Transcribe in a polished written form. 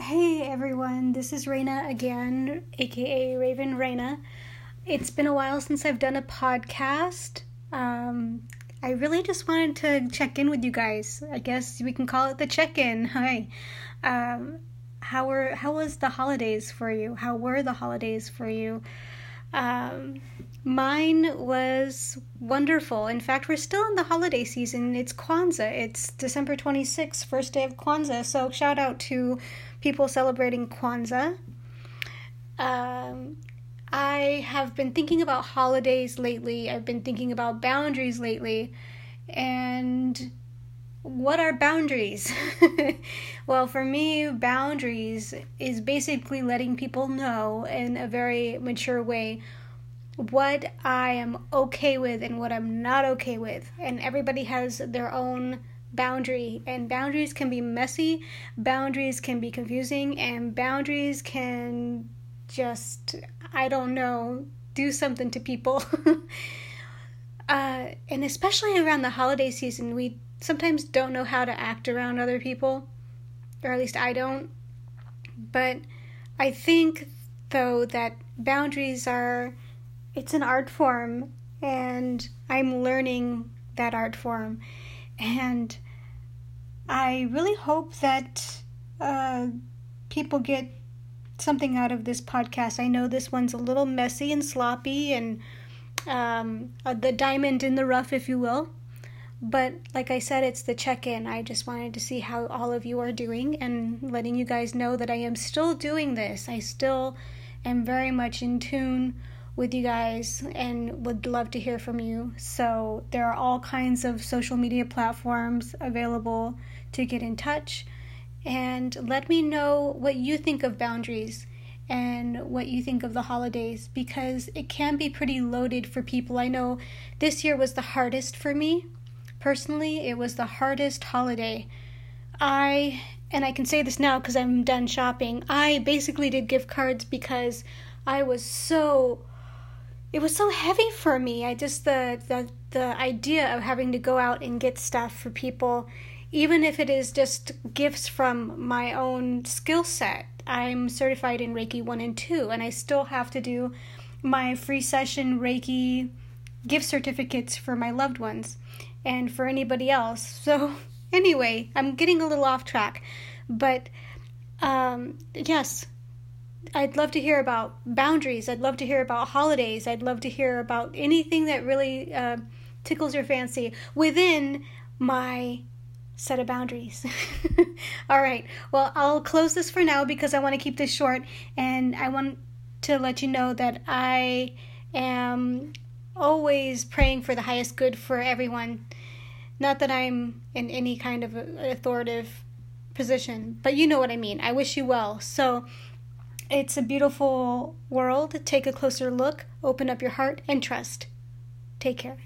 Hey everyone, this is Reyna again, aka Raven Reyna. It's been a while since I've done a podcast. I really just wanted to check in with you guys. I guess we can call it the check-in. Hi. How was the holidays for you? How were the holidays for you? Mine was wonderful. In fact, we're still in the holiday season. It's Kwanzaa. It's December 26th, first day of Kwanzaa. So shout out to people celebrating Kwanzaa. I have been thinking about holidays lately. I've been thinking about boundaries lately. And what are boundaries? Well, for me, boundaries is basically letting people know in a very mature way what I am okay with and what I'm not okay with. And everybody has their own boundary. And boundaries can be messy, boundaries can be confusing, and boundaries can just, I don't know, do something to people. And especially around the holiday season, we sometimes don't know how to act around other people, or at least I don't. But I think, though, that boundaries are, it's an art form, and I'm learning that art form. And I really hope that people get something out of this podcast. I know this one's a little messy and sloppy and the diamond in the rough, if you will. But like I said, it's the check-in. I just wanted to see how all of you are doing and letting you guys know that I am still doing this. I still am very much in tune with you guys and would love to hear from you. So there are all kinds of social media platforms available to get in touch. And let me know what you think of boundaries and what you think of the holidays, because it can be pretty loaded for people. I know this year was the hardest for me. Personally, it was the hardest holiday. I can say this now because I'm done shopping, I basically did gift cards because it was so heavy for me. I just, the idea of having to go out and get stuff for people, even if it is just gifts from my own skill set. I'm certified in Reiki 1 and 2, and I still have to do my free session Reiki gift certificates for my loved ones and for anybody else. So anyway, I'm getting a little off track, but yes, I'd love to hear about boundaries. I'd love to hear about holidays. I'd love to hear about anything that really tickles your fancy within my set of boundaries. All right, well, I'll close this for now because I want to keep this short, and I want to let you know that I am always praying for the highest good for everyone. Not that I'm in any kind of authoritative position, but you know what I mean. I wish you well. So it's a beautiful world. Take a closer look, open up your heart, and trust. Take care.